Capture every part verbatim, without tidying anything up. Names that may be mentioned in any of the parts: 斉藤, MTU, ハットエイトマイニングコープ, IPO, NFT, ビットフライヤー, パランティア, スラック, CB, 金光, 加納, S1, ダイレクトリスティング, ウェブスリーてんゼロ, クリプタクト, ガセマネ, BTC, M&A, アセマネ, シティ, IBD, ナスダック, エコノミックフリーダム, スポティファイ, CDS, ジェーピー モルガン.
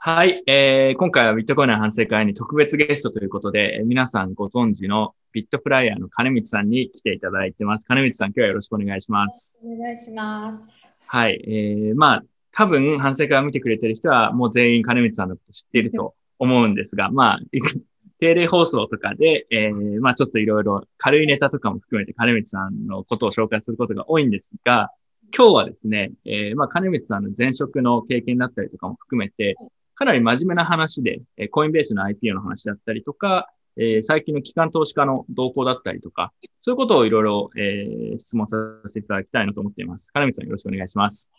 はい、えー、今回はビットコインの反省会に特別ゲストということで、皆さんご存知のビットフライヤーの金光さんに来ていただいてます。金光さん、今日はよろしくお願いします。お願いします。はい、えー、まあ、多分反省会を見てくれてる人はもう全員金光さんのこと知っていると思うんですが、まあ、定例放送とかで、えー、まあちょっといろいろ軽いネタとかも含めて金光さんのことを紹介することが多いんですが、今日はですね、えー、まあ金光さんの前職の経験だったりとかも含めて、かなり真面目な話で、えー、コインベースの アイピーオー の話だったりとか、えー、最近の機関投資家の動向だったりとか、そういうことをいろいろ、えー、質問させていただきたいなと思っています。金光さんよろしくお願いします。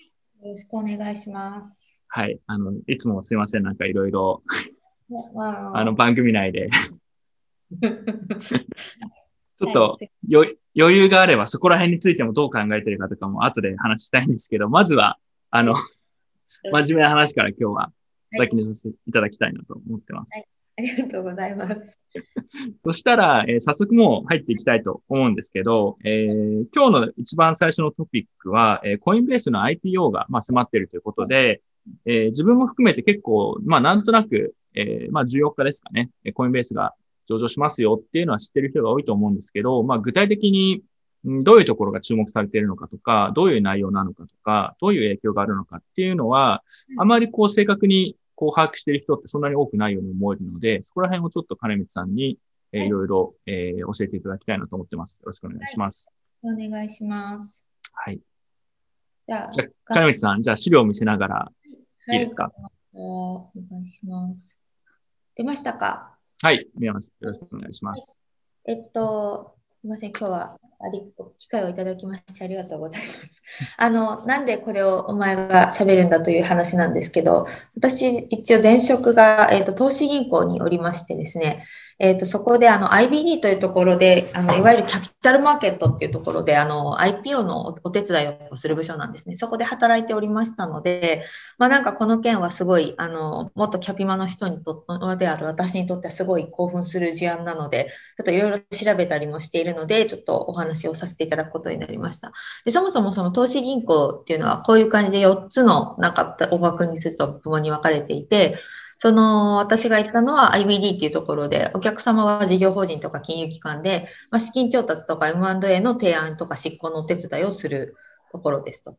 よろしくお願いします。はい、あの、いつもすいません、なんかいろいろ。あの番組内で。ちょっと余裕があればそこら辺についてもどう考えてるかとかも後で話したいんですけど、まずは、あの、真面目な話から今日は先にさせていただきたいなと思ってます。はいはい、ありがとうございます。そしたら、えー、早速もう入っていきたいと思うんですけど、えー、今日の一番最初のトピックは、えー、コインベースの アイピーオー が、まあ、迫っているということで、えー、自分も含めて結構、まあ、なんとなくえー、まあじゅうよっかですかね。コインベースが上場しますよっていうのは知ってる人が多いと思うんですけど、まあ具体的にどういうところが注目されているのかとか、どういう内容なのかとか、どういう影響があるのかっていうのは、あまりこう正確にこう把握している人ってそんなに多くないように思えるので、そこら辺をちょっと金光さんにいろいろ教えていただきたいなと思ってます。よろしくお願いします。はい、お願いします。はい。じゃあ、じゃあ金光さん、じゃあ資料を見せながらいいですか？はい、お願いします。出ましたか？はい、見えます。よろしくお願いします。えっと、すみません、今日はあり機会をいただきましてありがとうございます。あの、なんでこれをお前が喋るんだという話なんですけど、私、一応前職が、えっと、投資銀行におりましてですね、えっと、そこであの アイビーディー というところで、あの、いわゆるキャピタルマーケットっていうところで、あの、アイピーオー のお手伝いをする部署なんですね。そこで働いておりましたので、まあなんかこの件はすごい、あの、元キャピマの人にとってである私にとってはすごい興奮する事案なので、ちょっといろいろ調べたりもしているので、ちょっとお話をさせていただくことになりました。で、そもそもその投資銀行っていうのはこういう感じでよっつのなんか大枠にすると部門に分かれていて、その私が行ったのは アイビーディー っていうところで、お客様は事業法人とか金融機関で、まあ、資金調達とか エムアンドエー の提案とか執行のお手伝いをするところですと。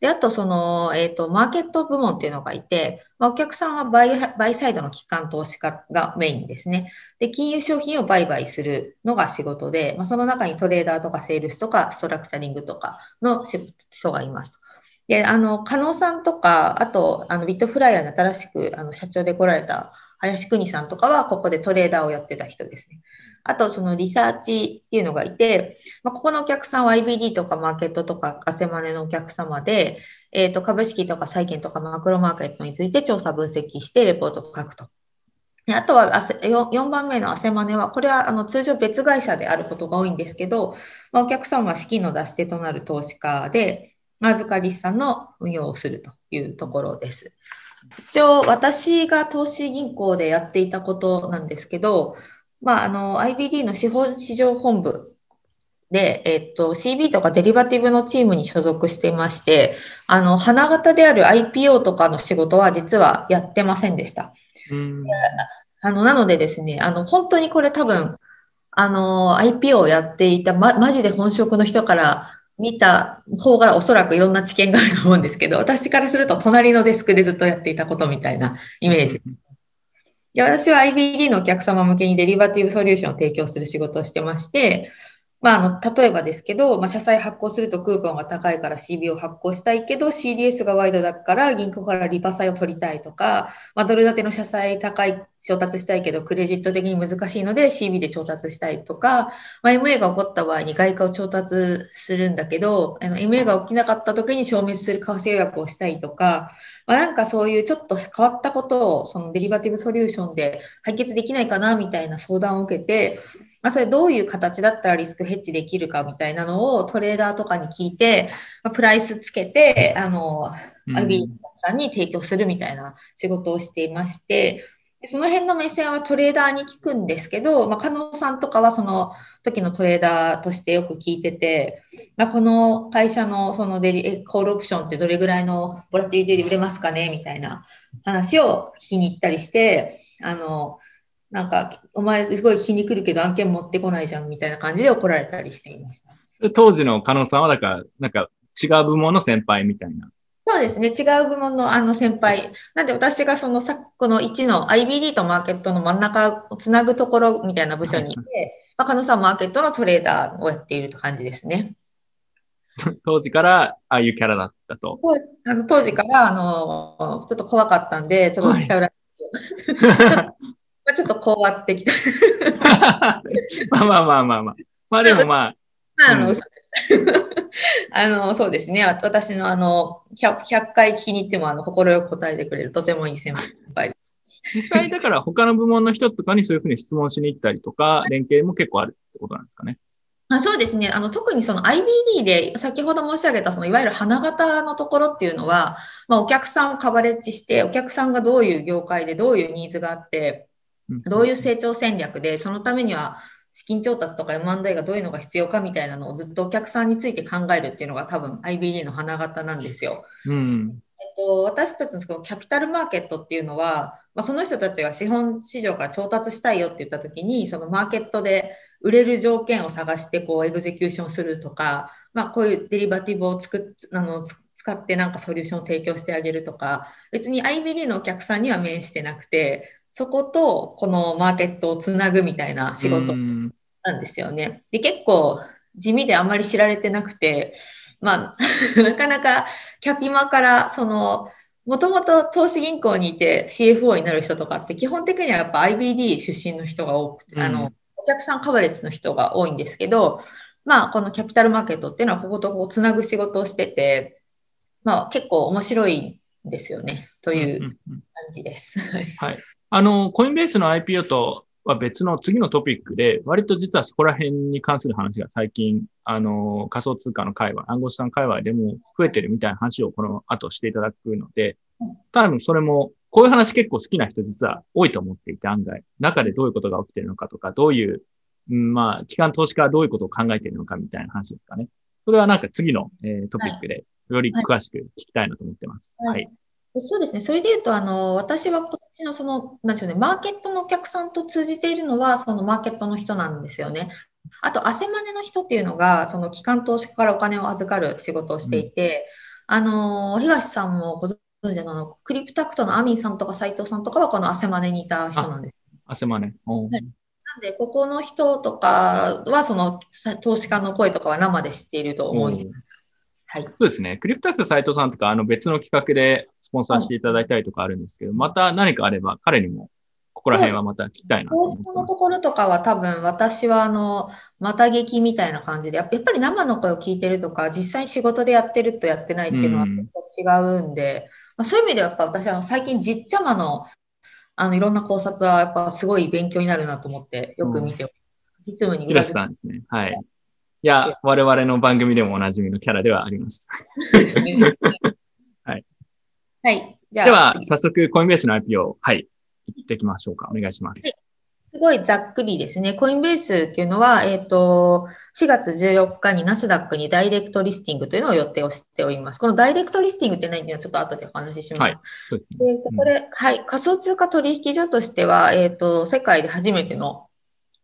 で、あとその、えっと、マーケット部門っていうのがいて、まあ、お客さんはバイ、バイサイドの機関投資家がメインですね。で、金融商品を売買するのが仕事で、まあ、その中にトレーダーとかセールスとかストラクチャリングとかの人がいますと。で、あの、加納さんとか、あと、あの、ビットフライヤーで新しく、あの、社長で来られた林邦さんとかは、ここでトレーダーをやってた人ですね。あと、そのリサーチっていうのがいて、まあ、ここのお客さんは アイビーディー とかマーケットとかガセマネのお客様で、えっと、株式とか債券とかマクロマーケットについて調査分析してレポートを書くと。あとはよんばんめのアセマネは、これはあの通常別会社であることが多いんですけど、まあ、お客さんは資金の出し手となる投資家で、預かり資産の運用をするというところです。一応、私が投資銀行でやっていたことなんですけど、まあ、あの、アイビーディー の資本市場本部で、えっと、シービー とかデリバティブのチームに所属していまして、あの、花形である アイピーオー とかの仕事は実はやってませんでした。うん。あの、なのでですね、あの、本当にこれ多分、あの、アイピーオー をやっていた、ま、マジで本職の人から、見た方がおそらくいろんな知見があると思うんですけど、私からすると隣のデスクでずっとやっていたことみたいなイメージ。で、私は アイビーディー のお客様向けにデリバティブソリューションを提供する仕事をしてまして、まあ、あの、例えばですけど、まあ、社債発行するとクーポンが高いから シービー を発行したいけど、シーディーエス がワイドだから銀行からリバ債を取りたいとか、まあ、ドル建ての社債高い調達したいけど、クレジット的に難しいので シービー で調達したいとか、まあ、エムエー が起こった場合に外貨を調達するんだけど、あの エムエー が起きなかった時に消滅する為替予約をしたいとか、まあ、なんかそういうちょっと変わったことを、そのデリバティブソリューションで解決できないかな、みたいな相談を受けて、まあ、それどういう形だったらリスクヘッジできるかみたいなのをトレーダーとかに聞いて、まあ、プライスつけて、あの、アイビーさんに提供するみたいな仕事をしていまして、その辺の目線はトレーダーに聞くんですけど、まあ、加納さんとかはその時のトレーダーとしてよく聞いてて、まあ、この会社のそのデリコールオプションってどれぐらいのボラティリティで売れますかねみたいな話を聞きに行ったりして、あの、なんか、お前すごい聞きに来るけど案件持ってこないじゃんみたいな感じで怒られたりしていました。当時の加納さんはだから、なんか違う部門の先輩みたいな。そうですね、違う部門のあの先輩。なんで私がそのさっきこのいちの アイビーディー とマーケットの真ん中をつなぐところみたいな部署にいて、まあ、加納さんマーケットのトレーダーをやっているという感じですね。当時からああいうキャラだったと。あの当時からあのちょっと怖かったんで、ちょっと近寄らない。ちょっと高圧的と。まあまあまあまあまあ。まあでもまあ。あの、うん、嘘です。あの、そうですね。私のあの、ひゃく, ひゃっかい聞きに行っても、あの、心よく答えてくれる、とてもいい先輩。実際、だから他の部門の人とかにそういうふうに質問しに行ったりとか、連携も結構あるってことなんですかね。まあ、そうですね。あの、特にその アイビーディー で、先ほど申し上げた、その、いわゆる花形のところっていうのは、まあ、お客さんをカバレッジして、お客さんがどういう業界で、どういうニーズがあって、どういう成長戦略で、そのためには、資金調達とか エムアンドエー がどういうのが必要かみたいなのをずっとお客さんについて考えるっていうのが多分 アイビーディー の花形なんですよ。うん、えっと、私たちのキャピタルマーケットっていうのは、まあ、その人たちが資本市場から調達したいよって言った時にそのマーケットで売れる条件を探してこうエグゼキューションするとか、まあ、こういうデリバティブをつくあの使ってなんかソリューションを提供してあげるとか別に アイビーディー のお客さんには面してなくてそことこのマーケットをつなぐみたいな仕事なんですよね。で結構地味であんまり知られてなくて、まあ、なかなかキャピマからそのもともと投資銀行にいて シーエフオー になる人とかって基本的にはやっぱ アイビーディー 出身の人が多くて、うん、あのお客さんカバレッジの人が多いんですけど、まあ、このキャピタルマーケットっていうのはこことここをつなぐ仕事をしてて、まあ、結構面白いんですよねという感じです。うんうんうん、はいあの、コインベースの アイピーオー とは別の次のトピックで、割と実はそこら辺に関する話が最近、あの、仮想通貨の界隈、暗号資産界隈でも増えてるみたいな話をこの後していただくので、多分それも、こういう話結構好きな人実は多いと思っていて、案外、中でどういうことが起きてるのかとか、どういう、うん、まあ、機関投資家はどういうことを考えているのかみたいな話ですかね。それはなんか次の、えー、トピックでより詳しく聞きたいなと思ってます。はい。はいそうですね。それで言うと、あの、私はこっちのその、なんでしょうね、マーケットのお客さんと通じているのは、そのマーケットの人なんですよね。あと、アセマネの人っていうのが、その機関投資家からお金を預かる仕事をしていて、うん、あの、東さんもご存知の、クリプタクトのアミンさんとか斉藤さんとかは、このアセマネにいた人なんです。アセマネ。はい、なんで、ここの人とかは、その、投資家の声とかは生で知っていると思います。はい、そうですね。クリプタクト斉藤さんとか、あの別の企画でスポンサーしていただいたりとかあるんですけど、また何かあれば彼にもここら辺はまた聞きたいなと思ってます。投資のところとかは多分私はあの、また劇みたいな感じで、やっぱり生の声を聞いてるとか、実際仕事でやってるとやってないっていうのは結構違うんで、うんまあ、そういう意味ではやっぱ私は最近じっちゃまの、あのいろんな考察はやっぱすごい勉強になるなと思ってよく見ております。うん、実務に裏付けてますね。はい。いや、我々の番組でもおなじみのキャラではあります。はい。はい。じゃあ。では、早速、コインベースの アイピーオー、はい。行っていきましょうか。お願いします。はい、すごいざっくりですね。コインベースっていうのは、えっと、しがつじゅうよっかにナスダックにダイレクトリスティングというのを予定をしております。このダイレクトリスティングって何っていうのはちょっと後でお話しします。はい。そうですね。で、これ、うん、はい。仮想通貨取引所としては、えっと、世界で初めての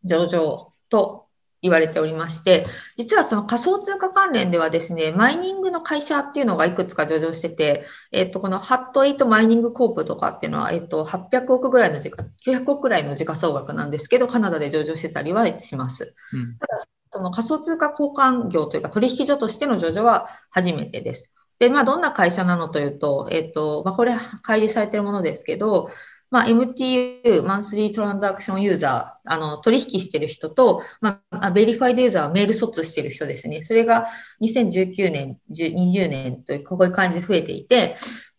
上場と、言われておりまして、実はその仮想通貨関連ではですね、マイニングの会社っていうのがいくつか上場してて、えっと、このハットエイトマイニングコープとかっていうのは、えっと、はっぴゃくおくぐらいの時価、きゅうひゃくおくぐらいの時価総額なんですけど、カナダで上場してたりはします。うん、ただ、その仮想通貨交換業というか取引所としての上場は初めてです。で、まあ、どんな会社なのというと、えっと、まあ、これ、開示されているものですけど、まあ、エムティーユー、マンスリートランザクションユーザー、あの、取引してる人と、まあ、ベリファイドユーザーはメール疎通してる人ですね。それがにせんじゅうきゅうねん、にじゅうねんという、こういう感じで増えていて、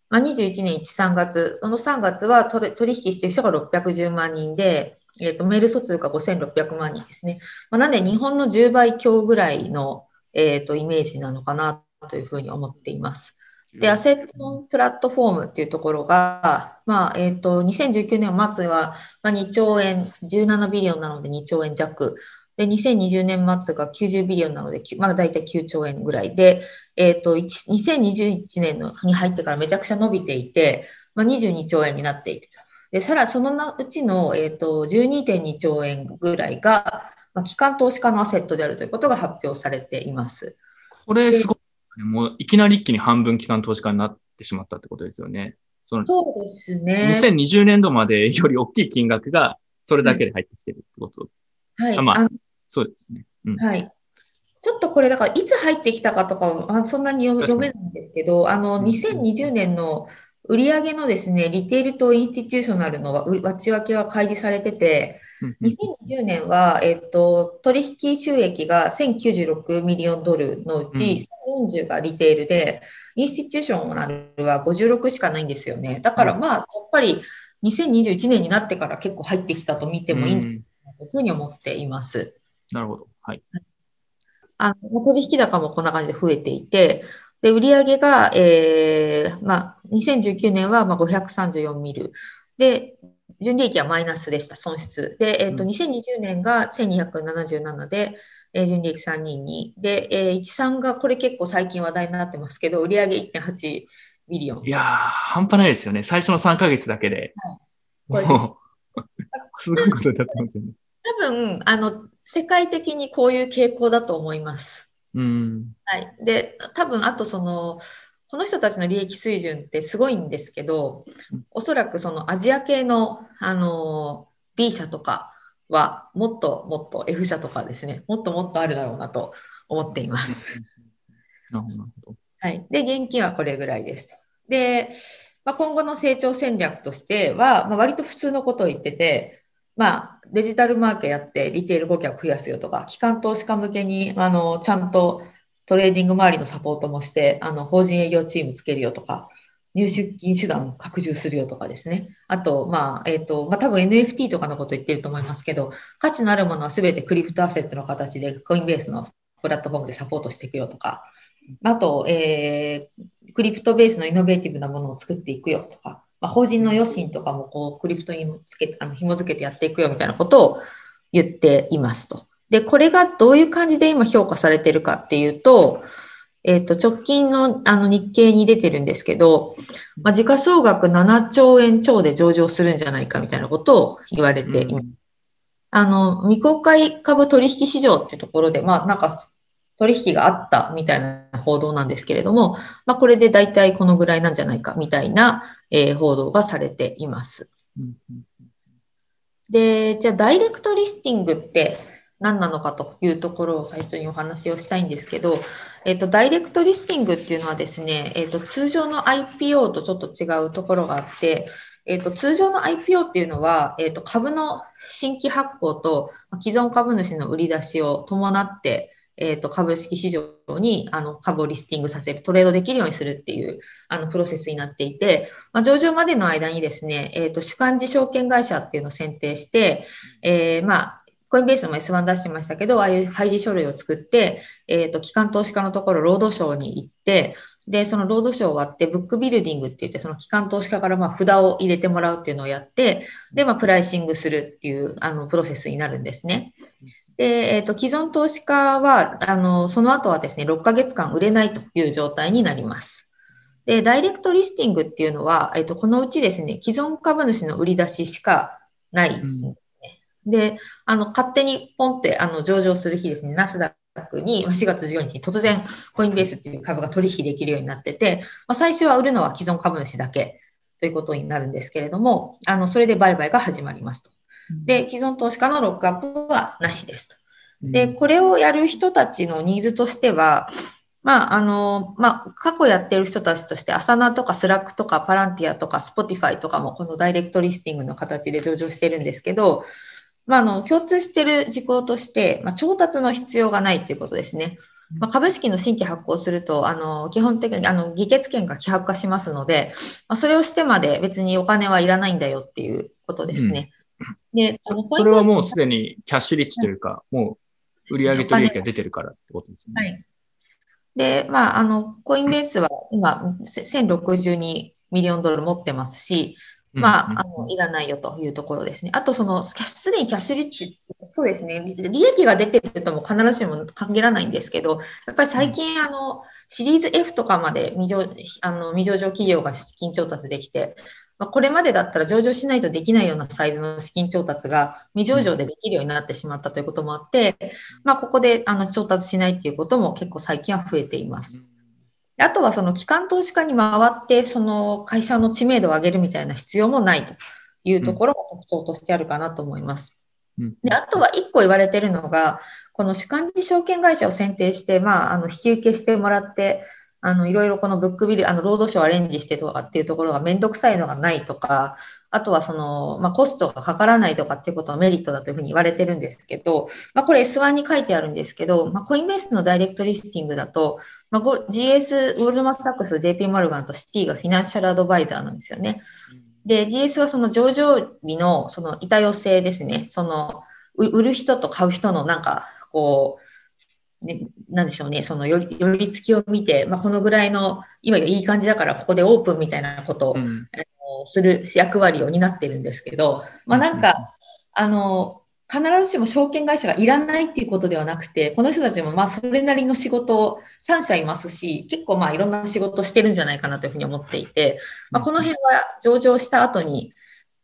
まあ、にじゅういちねんいち、さんがつ、そのさんがつは取引してる人がろっぴゃくじゅうまんにんで、えっと、メール疎通がごせんろっぴゃくまんにんですね。まあ、なんで日本のじゅうばい強ぐらいの、えっと、イメージなのかなというふうに思っています。で、アセットプラットフォームっていうところが、まあ、えっと、にせんじゅうきゅうねんまつは、まあ、にちょうえん、じゅうななビリオンなのでにちょうえん弱。で、にせんにじゅうねんまつがきゅうじゅうビリオンなので、まあ、だいたいきゅうちょうえんぐらいで、えっと、にせんにじゅういちねんのに入ってからめちゃくちゃ伸びていて、まあ、にじゅうにちょうえんになっている。で、さら、そのうちの、えっと、じゅうにてんにちょうえんぐらいが、まあ、機関投資家のアセットであるということが発表されています。これすごい。もういきなり一気に半分機関投資家になってしまったってことですよね。そのそうですね。にせんにじゅうねんどまでより大きい金額がそれだけで入ってきてるってこと。はい。あまあ、あそうですね、うん。はい。ちょっとこれだからいつ入ってきたかとかはそんなに読めないんですけど、あのにせんにじゅうねんの売上のですね、リテールとインスティテューショナルの割分けは開示されてて、にせんにじゅうねんは、えっと、取引収益がせんきゅうじゅうろくミリオンドルのうちひゃくよんじゅうがリテールで、インスティテューショナルはごじゅうろくしかないんですよね。だからまあ、やっぱりにせんにじゅういちねんになってから結構入ってきたと見てもいいんじゃないかというふうに思っています。なるほど。はい。あの、取引高もこんな感じで増えていて、で、売上が、えー、まあ、にせんじゅうきゅうねんはまあごひゃくさんじゅうよんミリ。で、純利益はマイナスでした、損失。で、えっと、にせんにじゅうねんがせんにひゃくななじゅうななで、えー、純利益さんにじゅうに。で、えー、じゅうさんが、これ結構最近話題になってますけど、売上 いってんはちミリオン。いやー、半端ないですよね。最初のさんかげつだけで。はい。もう、すごいことになってますよね。多分、あの、世界的にこういう傾向だと思います。うん。はい。で、多分、あとその、この人たちの利益水準ってすごいんですけど、おそらくそのアジア系の、あのー、B 社とかはもっともっと F 社とかですね、もっともっとあるだろうなと思っています。なるほど。はい。で、現金はこれぐらいですと。で、まあ、今後の成長戦略としては、まあ、割と普通のことを言ってて、まあ、デジタルマーケやってリテール顧客増やすよとか、機関投資家向けに、あのー、ちゃんとトレーディング周りのサポートもして、あの、法人営業チームつけるよとか、入出金手段拡充するよとかですね。あと、まあ、えっと、まあ、多分 エヌエフティー とかのこと言ってると思いますけど、価値のあるものは全てクリプトアセットの形で、コインベースのプラットフォームでサポートしていくよとか、あと、えー、クリプトベースのイノベーティブなものを作っていくよとか、まあ、法人の余震とかもこう、クリプトにつけて、あの、紐付けてやっていくよみたいなことを言っていますと。で、これがどういう感じで今評価されてるかっていうと、えっと、直近のあの日経に出てるんですけど、まあ、時価総額ななちょうえん超で上場するんじゃないかみたいなことを言われています。うん、あの、未公開株取引市場っていうところで、まあ、なんか取引があったみたいな報道なんですけれども、まあ、これで大体このぐらいなんじゃないかみたいな、えー、報道がされています。うん、で、じゃあ、ダイレクトリスティングって、何なのかというところを最初にお話をしたいんですけど、えっと、ダイレクトリスティングっていうのはですね、えっと、通常の アイピーオー とちょっと違うところがあって、えっと、通常の アイピーオー っていうのは、えっと、株の新規発行と既存株主の売り出しを伴って、えっと、株式市場にあの株をリスティングさせる、トレードできるようにするっていうあのプロセスになっていて、まあ、上場までの間にですね、えっと、主幹事証券会社っていうのを選定して、えー、まあ、コインベースも エスワン 出してましたけど、ああいう開示書類を作って、えっと、機関投資家のところ、ロードショーに行って、で、そのロードショーを割って、ブックビルディングって言って、その機関投資家からまあ札を入れてもらうっていうのをやって、で、まあ、プライシングするっていう、あの、プロセスになるんですね。で、えっと、既存投資家は、あの、その後はですね、ろっかげつかん売れないという状態になります。で、ダイレクトリスティングっていうのは、えっと、このうちですね、既存株主の売り出ししかない。うんで、あの、勝手にポンって、あの、上場する日ですね、ナスダックにしがつじゅうよっかに突然、コインベースっていう株が取引できるようになってて、まあ、最初は売るのは既存株主だけということになるんですけれども、あの、それで売買が始まりますと。で、既存投資家のロックアップはなしですと。で、これをやる人たちのニーズとしては、まあ、あの、まあ、過去やってる人たちとして、アサナとかスラックとかパランティアとかスポティファイとかもこのダイレクトリスティングの形で上場してるんですけど、まあ、あの、共通している事項として、まあ、調達の必要がないということですね。まあ、株式の新規発行すると、あの、基本的に、あの、議決権が希薄化しますので、まあ、それをしてまで別にお金はいらないんだよっていうことですね。うん、で、あの、それはもうすでにキャッシュリッチというか、はい、もう売上と利益が出てるからってことですね。はい。で、まあ、あの、コインベースは今、せんろくじゅうにミリオンドル持ってますし、まあ、あの、いらないよというところですね。あと、その、すでにキャッシュリッチ、そうですね、利益が出てるとも必ずしも限らないんですけど、やっぱり最近、あの、シリーズ エフ とかまで未上、あの、未上場企業が資金調達できて、まあ、これまでだったら上場しないとできないようなサイズの資金調達が未上場でできるようになってしまったということもあって、まあ、ここであの調達しないということも結構最近は増えています。あとはその機関投資家に回ってその会社の知名度を上げるみたいな必要もないというところも特徴としてあるかなと思います。で、あとは一個言われているのが、この主幹事証券会社を選定して、まあ、あの引き受けしてもらって、あのいろいろこのブックビル、あのロードショーをアレンジしてとかっていうところがめんどくさいのがないとか、あとはその、まあ、コストがかからないとかっていうことはメリットだというふうに言われてるんですけど、まあ、これ エスワン に書いてあるんですけど、まあ、コインベースのダイレクトリスティングだと、まあ、ジーエス、ゴールドマンサックス、ジェーピー モルガンとシティがフィナンシャルアドバイザーなんですよね。で、ジーエス はその上場日のそのいたよ性ですね、その売る人と買う人のなんかこう、ね、なんでしょうね、その寄り、寄り付きを見て、まあ、このぐらいの、今いい感じだからここでオープンみたいなことを、うん、あのする役割を担ってるんですけど、まあ、なんか、あの、必ずしも証券会社がいらないっていうことではなくて、この人たちもまあそれなりの仕事をさんしゃいますし、結構まあいろんな仕事をしてるんじゃないかなというふうに思っていて、まあ、この辺は上場した後に、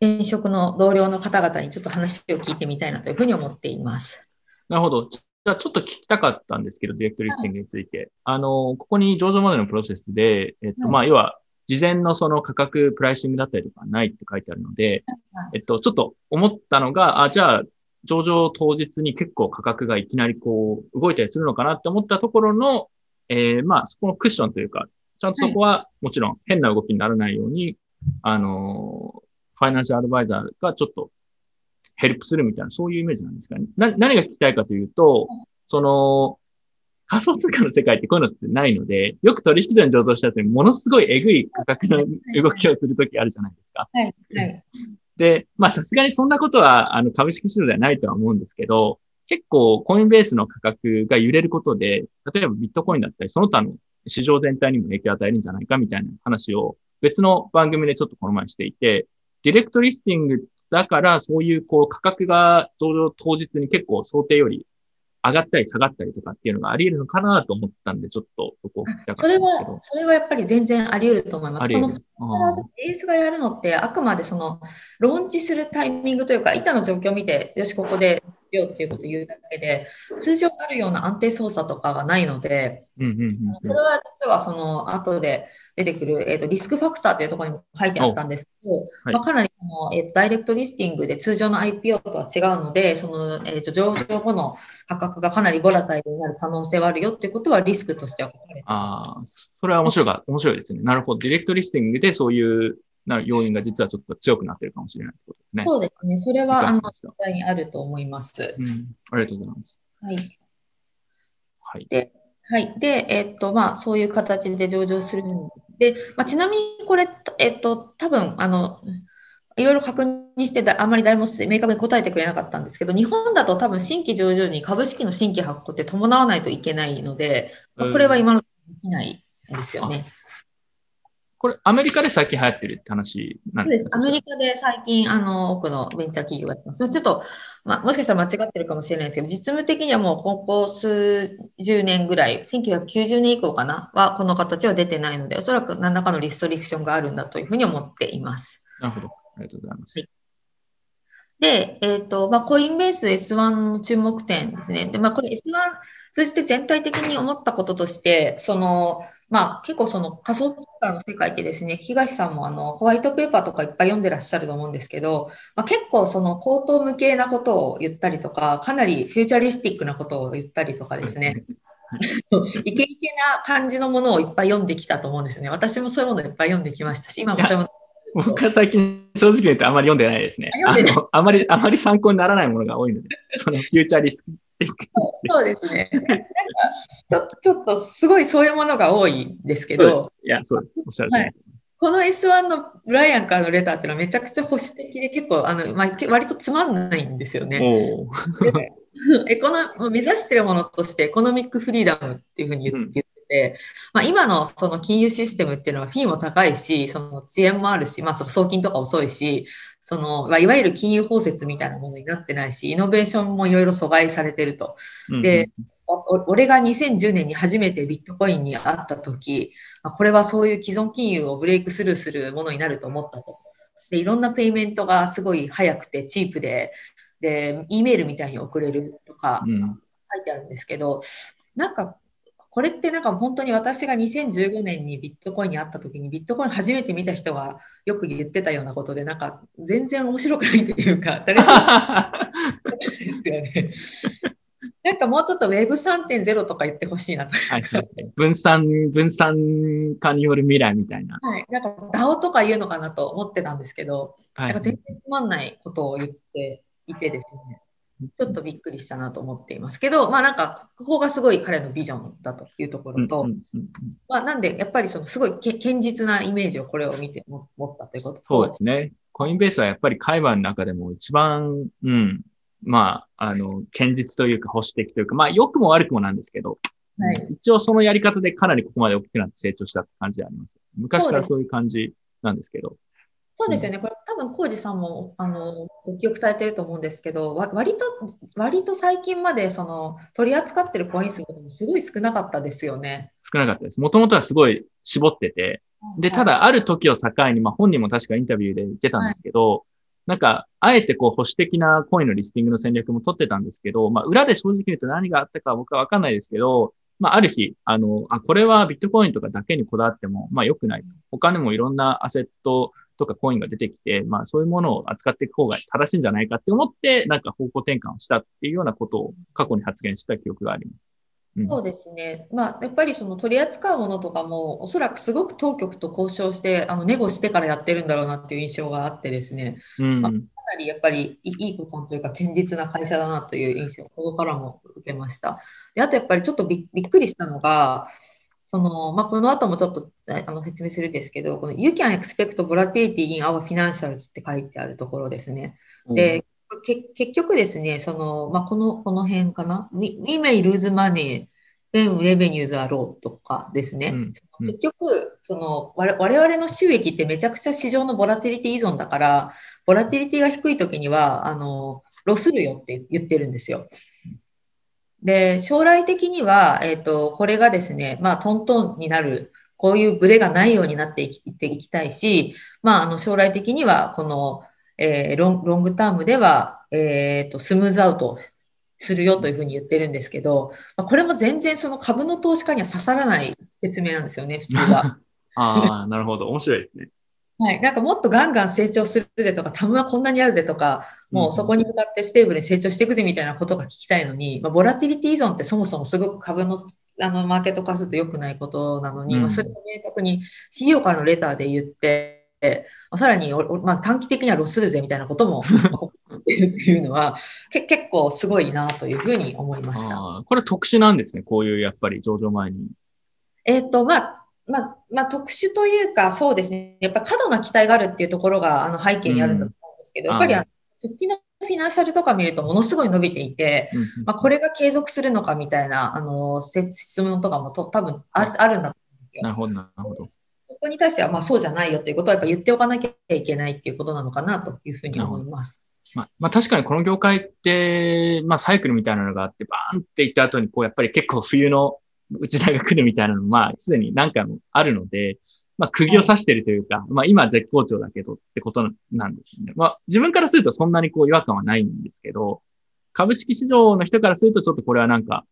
現職の同僚の方々にちょっと話を聞いてみたいなというふうに思っています。なるほど。じゃあちょっと聞きたかったんですけど、ディレクトリスティングについて。はい、あの、ここに上場までのプロセスで、えっと、はい、まあ、要は、事前のその価格、プライシングだったりとかないって書いてあるので、はい、えっと、ちょっと思ったのが、あ、じゃあ、上場当日に結構価格がいきなりこう、動いたりするのかなって思ったところの、えー、まあ、そこのクッションというか、ちゃんとそこは、もちろん変な動きにならないように、はい、あの、ファイナンシャルアドバイザーがちょっと、ヘルプするみたいな、そういうイメージなんですかね。な、何が聞きたいかというと、その、仮想通貨の世界ってこういうのってないので、よく取引所に上場した後にものすごいえぐい価格の動きをするときあるじゃないですか。はい。はい、で、まあさすがにそんなことは、あの、株式市場ではないとは思うんですけど、結構コインベースの価格が揺れることで、例えばビットコインだったり、その他の市場全体にも影響を与えるんじゃないかみたいな話を別の番組でちょっとこの前していて、ディレクトリスティングだから、そういう、こう、価格が上場当日に結構想定より上がったり下がったりとかっていうのがあり得るのかなと思ったんで、ちょっとそこを聞きたかったんですけど。それは、それはやっぱり全然あり得ると思います。この、ジーエス がやるのって、あくまでその、ローンチするタイミングというか、板の状況を見て、よし、ここで、よっていうことを言うだけで、通常あるような安定操作とかがないので、これは実はその後で出てくる、えー、とリスクファクターというところにも書いてあったんですけど、はい、まあ、かなりこの、えー、ダイレクトリスティングで通常の アイピーオー とは違うので、その、えー、と上場後の価格がかなりボラタイルになる可能性はあるよということはリスクとしては書かれています。あ、それは面白が面白いですね。なるほど。ディレクトリスティングでそういうなる要因が実はちょっと強くなってるかもしれないということですね。そうですね。それはあの実際にあると思います。うん、ありがとうございます。はい。はい。で、はい。で、えっと、まあ、そういう形で上場するので、まあ、ちなみにこれ、えっと、多分、あの、いろいろ確認してだ、あんまり誰も明確に答えてくれなかったんですけど、日本だと多分新規上場に株式の新規発行って伴わないといけないので、まあ、これは今のところできないんですよね。うん、これ、アメリカで最近流行ってるって話なんですか？そうです。アメリカで最近、あの、多くのベンチャー企業がやってます。それちょっと、まあ、もしかしたら間違ってるかもしれないですけど、実務的にはもう、ここ数十年ぐらい、せんきゅうひゃくきゅうじゅうねん以降かな、は、この形は出てないので、おそらく何らかのリストリクションがあるんだというふうに思っています。なるほど。ありがとうございます。はい、で、えっ、ー、と、まあ、コインベース エスワン の注目点ですね。で、まあ、これ エスワン、そして全体的に思ったこととして、その、まあ、結構その仮想通貨の世界ってですね、東さんもあの、ホワイトペーパーとかいっぱい読んでらっしゃると思うんですけど、まあ、結構その口頭無形なことを言ったりとか、かなりフューチャリスティックなことを言ったりとかですね、イケイケな感じのものをいっぱい読んできたと思うんですね。私もそういうものをいっぱい読んできましたし、今もそういうもの。僕は最近正直言うとあまり読んでないですね。あの、あまり、あまり参考にならないものが多いので、そのフューチャリスティック。そうですね。なんかちょ、ちょっとすごいそういうものが多いんですけど。いや、そうです。おっしゃる通りです。この エスワン のブライアンからのレターっていうのはめちゃくちゃ保守的で結構、あの、まあ、割とつまんないんですよね。おー。エコノ、目指してるものとしてエコノミックフリーダムっていうふうに言って、うんて、まあ、今のその金融システムっていうのはフィーも高いし、その遅延もあるし、まあ、その送金とか遅いし、そのいわゆる金融包摂みたいなものになってないし、イノベーションもいろいろ阻害されてると。で、俺がにせんじゅうねんに初めてビットコインに会った時、これはそういう既存金融をブレイクスルーするものになると思ったと。で、いろんなペイメントがすごい早くてチープで、で、E メールみたいに送れるとか書いてあるんですけど、うん、なんかこれってなんか本当に私がにせんじゅうごねんにビットコインに会った時にビットコイン初めて見た人がよく言ってたようなことで、なんか全然面白くないというか、誰かですよね。なんかもうちょっと ウェブスリーてんゼロ とか言ってほしいなと、はいはい。分散、分散化による未来みたいな。はい。なんか ダオ とか言うのかなと思ってたんですけど、はい、なんか全然つまんないことを言っていてですね、ちょっとびっくりしたなと思っていますけど、まあなんか、ここがすごい彼のビジョンだというところと、うんうんうん、まあなんでやっぱりそのすごい堅実なイメージをこれを見て持ったということ。そうですね。コインベースはやっぱり海外の中でも一番、うん。まあ、あの、堅実というか保守的というか、まあ、良くも悪くもなんですけど、はい、一応そのやり方でかなりここまで大きくなって成長したって感じであります。昔からそういう感じなんですけど。そうですよね。うん、これ多分、コウジさんも、あの、ご記憶されてると思うんですけど、わ割と、割と最近まで、その、取り扱ってるコイン数もすごい少なかったですよね。少なかったです。もともとはすごい絞ってて、で、ただある時を境に、まあ、本人も確かインタビューで言ってたんですけど、はい、なんか、あえてこう保守的なコインのリスティングの戦略も取ってたんですけど、まあ裏で正直言うと何があったか僕はわかんないですけど、まあある日、あの、あ、これはビットコインとかだけにこだわっても、まあ良くない。他にもいろんなアセットとかコインが出てきて、まあそういうものを扱っていく方が正しいんじゃないかって思って、なんか方向転換をしたっていうようなことを過去に発言した記憶があります。うん、そうですね。まあ、やっぱりその取り扱うものとかも、おそらくすごく当局と交渉して、あの、ネゴしてからやってるんだろうなっていう印象があってですね。うん、まあ、かなりやっぱりいい子ちゃんというか、堅実な会社だなという印象をここからも受けました。で、あとやっぱりちょっと び, びっくりしたのが、その、まあ、この後もちょっとあの説明するんですけど、この You can expect volatility in our financials って書いてあるところですね。で、うん、け結局ですね、その、まあ、この、この辺かな。We, we may lose money when revenues are low とかですね。うんうん、結局、その我、我々の収益ってめちゃくちゃ市場のボラティリティ依存だから、ボラティリティが低いときには、あの、ロスるよって言ってるんですよ。で、将来的には、えっと、これがですね、まあ、トントンになる。こういうブレがないようになっていき、いっていきたいし、まあ、あの、将来的には、この、えー、ロン、ロングタームでは、えーと、スムーズアウトするよというふうに言ってるんですけど、まあ、これも全然その株の投資家には刺さらない説明なんですよね、普通は。ああ、なるほど。面白いですね。はい。なんかもっとガンガン成長するぜとか、タムはこんなにあるぜとか、もうそこに向かってステーブルに成長していくぜみたいなことが聞きたいのに、まあ、ボラティリティ依存ってそもそもすごく株のあのマーケットからすると良くないことなのに、うん、まあ、それを明確に シーイーオー からのレターで言って、さらに、まあ、短期的にはロスするぜみたいなこともっていうのはけ結構すごいなというふうに思いました。あ、これ特殊なんですね、こういうやっぱり上場前に。えーとまあまあまあ、特殊というか、そうですね、やっぱり過度な期待があるっていうところがあの背景にあるんだと思うんですけど、うん、やっぱりあの直近のフィナンシャルとか見るとものすごい伸びていて、うんうん、まあ、これが継続するのかみたいなあの質問とかもと多分 あ, あるんだと思うんですよ。なるほど、なるほど。そこに対しては、まあ、そうじゃないよということはやっぱ言っておかなきゃいけないっていうことなのかなというふうに思います。まあ、まあ、確かにこの業界って、まあ、サイクルみたいなのがあって、バーンっていった後に、こう、やっぱり結構冬の打ち台が来るみたいなのも、まあ、すでに何回もあるので、まあ、釘を刺してるというか、はい、まあ、今絶好調だけどってことなんですよね。まあ、自分からするとそんなにこう違和感はないんですけど、株式市場の人からするとちょっとこれはなんか、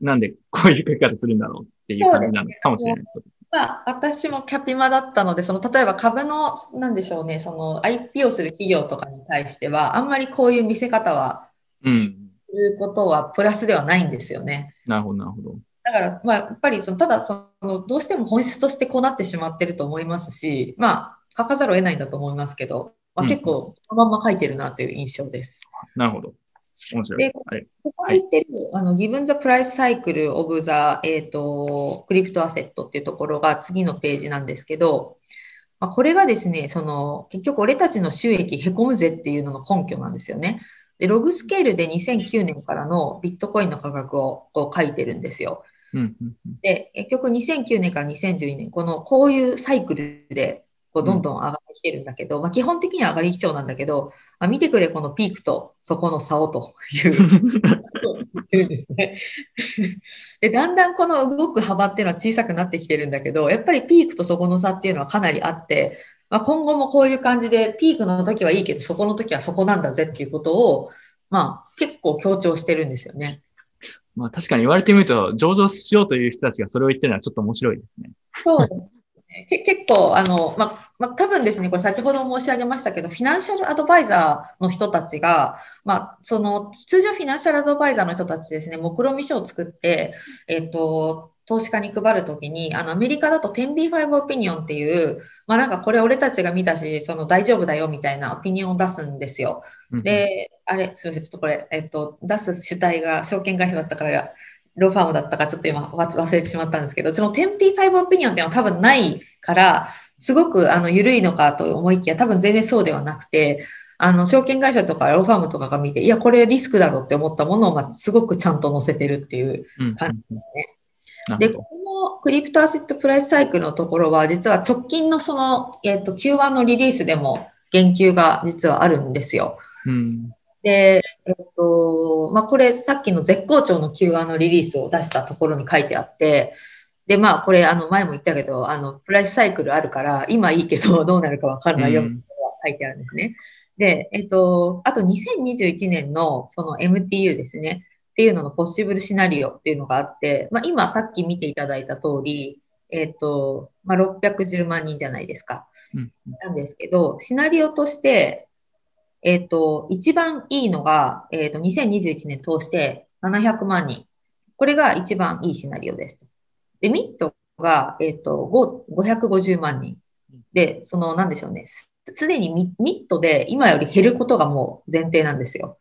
なんでこういう書き方するんだろうっていう感じなのかもしれないです。まあ、私もキャピマだったので、その、例えば株の、なんでしょうね、その、アイピーオー する企業とかに対しては、あんまりこういう見せ方は、うん、いうことはプラスではないんですよね。なるほど、なるほど。だから、まあ、やっぱり、その、ただ、その、どうしても本質としてこうなってしまってると思いますし、まあ、書かざるを得ないんだと思いますけど、まあ、結構、そのまんま書いてるなという印象です。うん、なるほど。面白い。で、はい、ここに言ってる、あの、Given the price cycle of the、えっと、クリプトアセットっていうところが次のページなんですけど、まあ、これがですね、その、結局俺たちの収益へこむぜっていうのの根拠なんですよね。で、ログスケールでにせんきゅうねんからのビットコインの価格をこう書いてるんですよ。うんうんうん、で結局にせんきゅうねんからにせんじゅうにねんこのこういうサイクルでこうどんどん上がってきてるんだけど、うんまあ、基本的には上がり基調なんだけど、まあ、見てくれこのピークとそこの差をというですねでだんだんこの動く幅っていうのは小さくなってきてるんだけど、やっぱりピークとそこの差っていうのはかなりあって、まあ、今後もこういう感じでピークの時はいいけどそこの時はそこなんだぜっていうことを、まあ、結構強調してるんですよね。まあ、確かに言われてみると上場しようという人たちがそれを言ってるのはちょっと面白いですね。そうですね。け結構あの、まあまあ、多分ですねこれ先ほども申し上げましたけどフィナンシャルアドバイザーの人たちが、まあ、その通常フィナンシャルアドバイザーの人たちですね目論見書を作って、えー、と投資家に配るときにあのアメリカだと テンビーファイブ オピニオンっていう、まあ、なんかこれ俺たちが見たしその大丈夫だよみたいなオピニオンを出すんですよ。で、あれ、すみません、ちょっとこれ、えっと、出す主体が証券会社だったから、ローファームだったか、ちょっと今忘れてしまったんですけど、そのテンビーファイブオピニオンっていうのは多分ないから、すごくあの緩いのかと思いきや、多分全然そうではなくて、あの、証券会社とかローファームとかが見て、いや、これリスクだろうって思ったものを、まあ、すごくちゃんと載せてるっていう感じですね。うんうんで、このクリプトアセットプライスサイクルのところは、実は直近のその、えっと、キューワン のリリースでも言及が実はあるんですよ。うん、で、えっと、まあ、これさっきの絶好調の キューアール のリリースを出したところに書いてあって、で、まあ、これ、あの、前も言ったけど、あの、プライスサイクルあるから、今いいけど、どうなるかわかんないよ、みたいなことが書いてあるんですね。うん、で、えっと、あとにせんにじゅういちねんの、その エムティーユー ですね、っていうののポッシブルシナリオっていうのがあって、まあ、今さっき見ていただいた通り、えっと、まあ、ろっぴゃくじゅうまんにんじゃないですか。うん、なんですけど、シナリオとして、えっと、一番いいのが、えっと、にせんにじゅういちねん通してななひゃくまんにん。これが一番いいシナリオです。で、ミッドが、えっと、ごひゃくごじゅうまんにん。で、その、なんでしょうね。すでにミ、ミッドで今より減ることがもう前提なんですよ。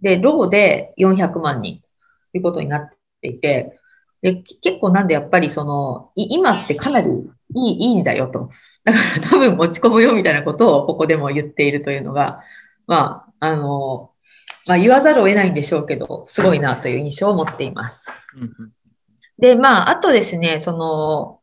で、ローでよんひゃくまんにんということになっていて、で、結構なんでやっぱりその、今ってかなり、いい、いいんだよと。だから多分落ち込むよみたいなことをここでも言っているというのが、まあ、あの、まあ言わざるを得ないんでしょうけど、すごいなという印象を持っています。で、まあ、あとですね、その、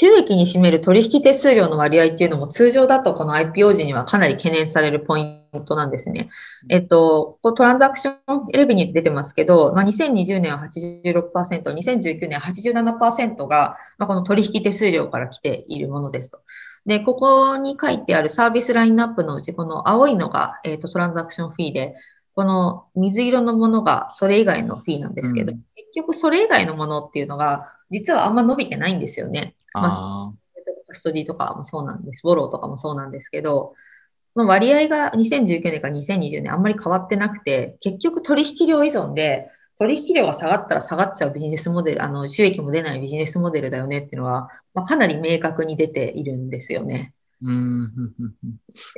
収益に占める取引手数料の割合っていうのも通常だとこの アイピーオー 時にはかなり懸念されるポイントなんですね。えっと、トランザクションレベニュー出てますけど、まあ、にせんにじゅうねんは はちじゅうろくパーセント、にせんじゅうきゅうねんは はちじゅうななパーセント が、まあ、この取引手数料から来ているものですと。で、ここに書いてあるサービスラインナップのうち、この青いのが、えっと、トランザクションフィーで、この水色のものがそれ以外のフィーなんですけど、うん、結局それ以外のものっていうのが実はあんま伸びてないんですよね。まあ、ストディとかもそうなんです。ボローとかもそうなんですけど、その割合がにせんじゅうきゅうねんからにせんにじゅうねんあんまり変わってなくて、結局取引量依存で、取引量が下がったら下がっちゃうビジネスモデル、あの収益も出ないビジネスモデルだよねっていうのは、まあ、かなり明確に出ているんですよね。うん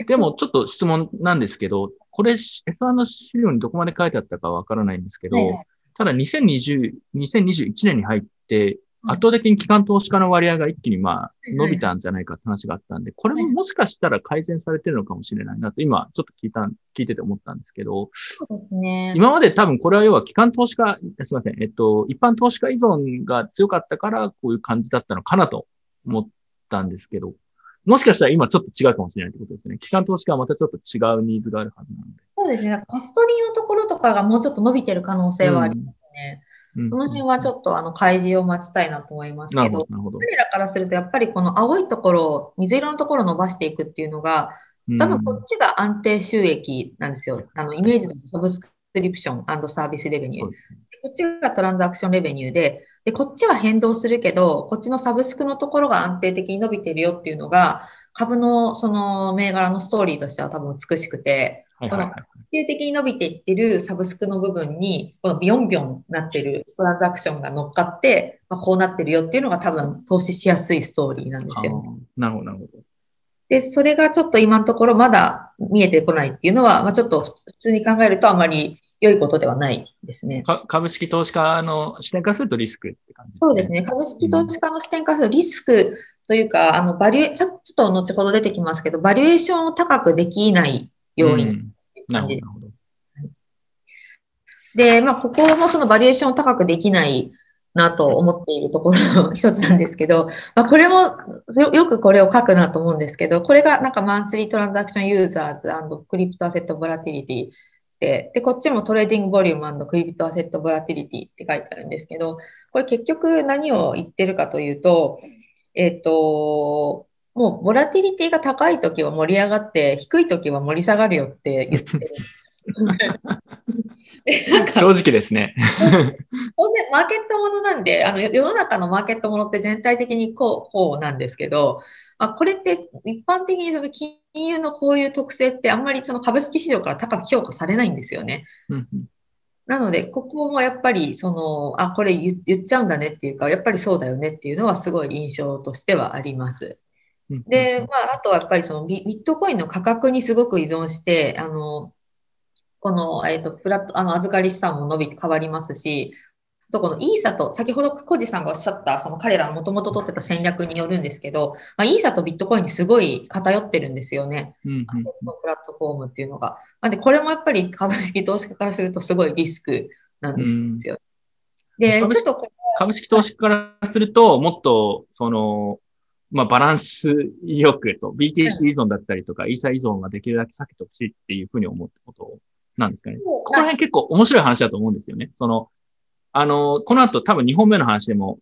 でもちょっと質問なんですけど、これ エフワン の資料にどこまで書いてあったかわからないんですけど、ね、ただにせんにじゅう、にせんにじゅういちねんに入って、圧倒的に機関投資家の割合が一気にまあ伸びたんじゃないかって話があったんで、これももしかしたら改善されてるのかもしれないなと今ちょっと聞いた、聞いてて思ったんですけど、そうですね、今まで多分これは要は機関投資家、すいません、えっと、一般投資家依存が強かったからこういう感じだったのかなと思ったんですけど、もしかしたら今ちょっと違うかもしれないってことですね。機関投資家はまたちょっと違うニーズがあるはずなので。そうですね。コストリーのところとかがもうちょっと伸びてる可能性はありますね。うんうん、その辺はちょっとあの開示を待ちたいなと思いますけど、彼らからするとやっぱりこの青いところ、水色のところを伸ばしていくっていうのが、多分こっちが安定収益なんですよ。うん、あのイメージのサブスクリプション&サービスレベニュー。こっちがトランザクションレベニューで、で、こっちは変動するけど、こっちのサブスクのところが安定的に伸びてるよっていうのが、株のその銘柄のストーリーとしては多分美しくて、この安定的に伸びていってるサブスクの部分に、このビヨンビヨンなってるトランザクションが乗っかって、まあ、こうなってるよっていうのが多分投資しやすいストーリーなんですよ、ね。なるほど、なるほど。で、それがちょっと今のところまだ見えてこないっていうのは、まあ、ちょっと普通に考えるとあまり良いことではないですね。株式投資家の視点からするとリスクって感じですね。そうですね。株式投資家の視点からするとリスクというか、うん、あの、バリュエ、さっきちょっと後ほど出てきますけど、バリュエーションを高くできない要因っていう感じです。うん、なるほど。で、まあ、ここもそのバリエーションを高くできないなと思っているところの一つなんですけど、まあ、これもよくこれを書くなと思うんですけど、これがなんかマンスリートランザクションユーザーズ&クリプトアセットボラティリティで、でこっちもトレーディングボリューム&クリプトアセットボラティリティって書いてあるんですけど、これ結局何を言ってるかというと、えっと、もうボラティリティが高いときは盛り上がって、低いときは盛り下がるよって言ってる。正直ですね。当然マーケットものなんで、あの世の中のマーケットものって全体的にこう、こうなんですけど、まあ、これって一般的にその金融のこういう特性ってあんまりその株式市場から高く評価されないんですよね。うんうん、なのでここもやっぱりその、あ、これ 言, 言っちゃうんだねっていうか、やっぱりそうだよねっていうのはすごい印象としてはあります。で、まあ、あとはやっぱりそのビットコインの価格にすごく依存して、あのこの、えっと、プラット、あの、預かり資産も伸び、変わりますし、あとこのイーサと、先ほど小路さんがおっしゃった、その彼らのもともと取ってた戦略によるんですけど、まあ、イーサとビットコインにすごい偏ってるんですよね。うんうん、プラットフォームっていうのが。なんで、これもやっぱり株式投資家からするとすごいリスクなんですよ。うん、で、ちょっとこれ株式投資家からすると、もっと、その、まあ、バランスよくと、ビーティーシー 依存だったりとか、うん、イーサ依存はできるだけ避けてほしいっていうふうに思ったことを。なんですかね。ここら辺結構面白い話だと思うんですよね。その、あの、この後多分にほんめの話でも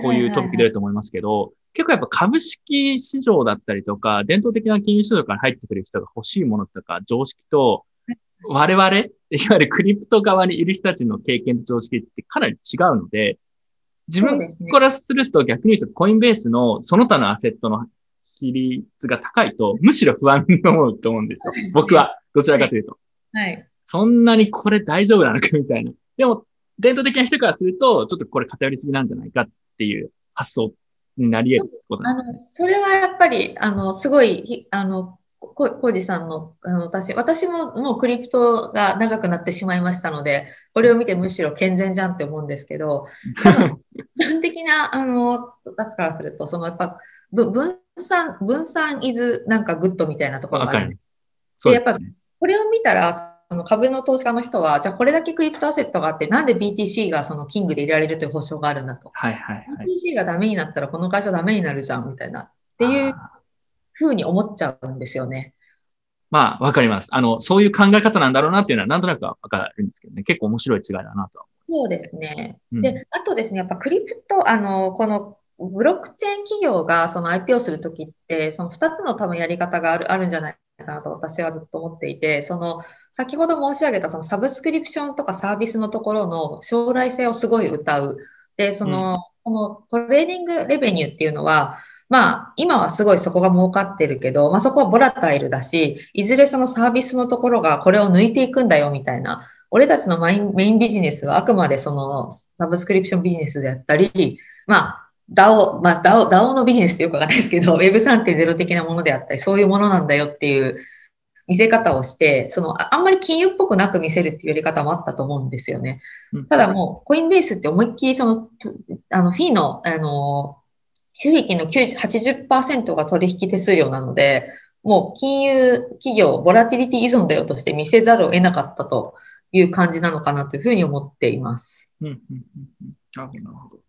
こういうトピック出ると思いますけど、結構やっぱ株式市場だったりとか、伝統的な金融市場から入ってくる人が欲しいものとか常識と、我々、いわゆるクリプト側にいる人たちの経験と常識ってかなり違うので、自分からすると逆に言うとコインベースのその他のアセットの比率が高いと、むしろ不安に思うと思うんですよ。僕は、どちらかというと。はい。そんなにこれ大丈夫なのかみたいな。でも、伝統的な人からすると、ちょっとこれ偏りすぎなんじゃないかっていう発想になり得るってことなんですか？あの、それはやっぱり、あの、すごい、あの、こ、こうじさんの、あの、私、私ももうクリプトが長くなってしまいましたので、これを見てむしろ健全じゃんって思うんですけど、一般的な、あの、私からすると、そのやっぱ、分散、分散イズなんかグッドみたいなところがあるんです。そうですね。で、やっぱこれを見たら、その株の投資家の人は、じゃあこれだけクリプトアセットがあって、なんで ビーティーシー がそのキングでいられるという保証があるんだと。はいはいはい、ビーティーシー がダメになったらこの会社ダメになるじゃん、みたいな。っていうふうに思っちゃうんですよね。まあ、わかります。あの、そういう考え方なんだろうなっていうのはなんとなくわかるんですけどね。結構面白い違いだなとは思います。そうですね。うん、で、あとですね、やっぱクリプト、あの、この、ブロックチェーン企業がその アイピーオー するときって、そのふたつの多分やり方がある、あるんじゃないかなと私はずっと思っていて、その先ほど申し上げたそのサブスクリプションとかサービスのところの将来性をすごい謳う。で、その、うん、このトレーディングレベニューっていうのは、まあ今はすごいそこが儲かってるけど、まあそこはボラタイルだし、いずれそのサービスのところがこれを抜いていくんだよみたいな。俺たちのメイン、メインビジネスはあくまでそのサブスクリプションビジネスであったり、まあダオ、まあ、ダオ、ダオのビジネスってよくわかんないですけど、ウェブスリーてんゼロ 的なものであったり、そういうものなんだよっていう見せ方をして、その、あんまり金融っぽくなく見せるっていうやり方もあったと思うんですよね。ただもう、コインベースって思いっきりその、あの、フィーの、あの、収益のきゅうじゅう、はちじゅっパーセント が取引手数料なので、もう金融企業、ボラティリティ依存だよとして見せざるを得なかったという感じなのかなというふうに思っています。うん、うん、うん。なるほど。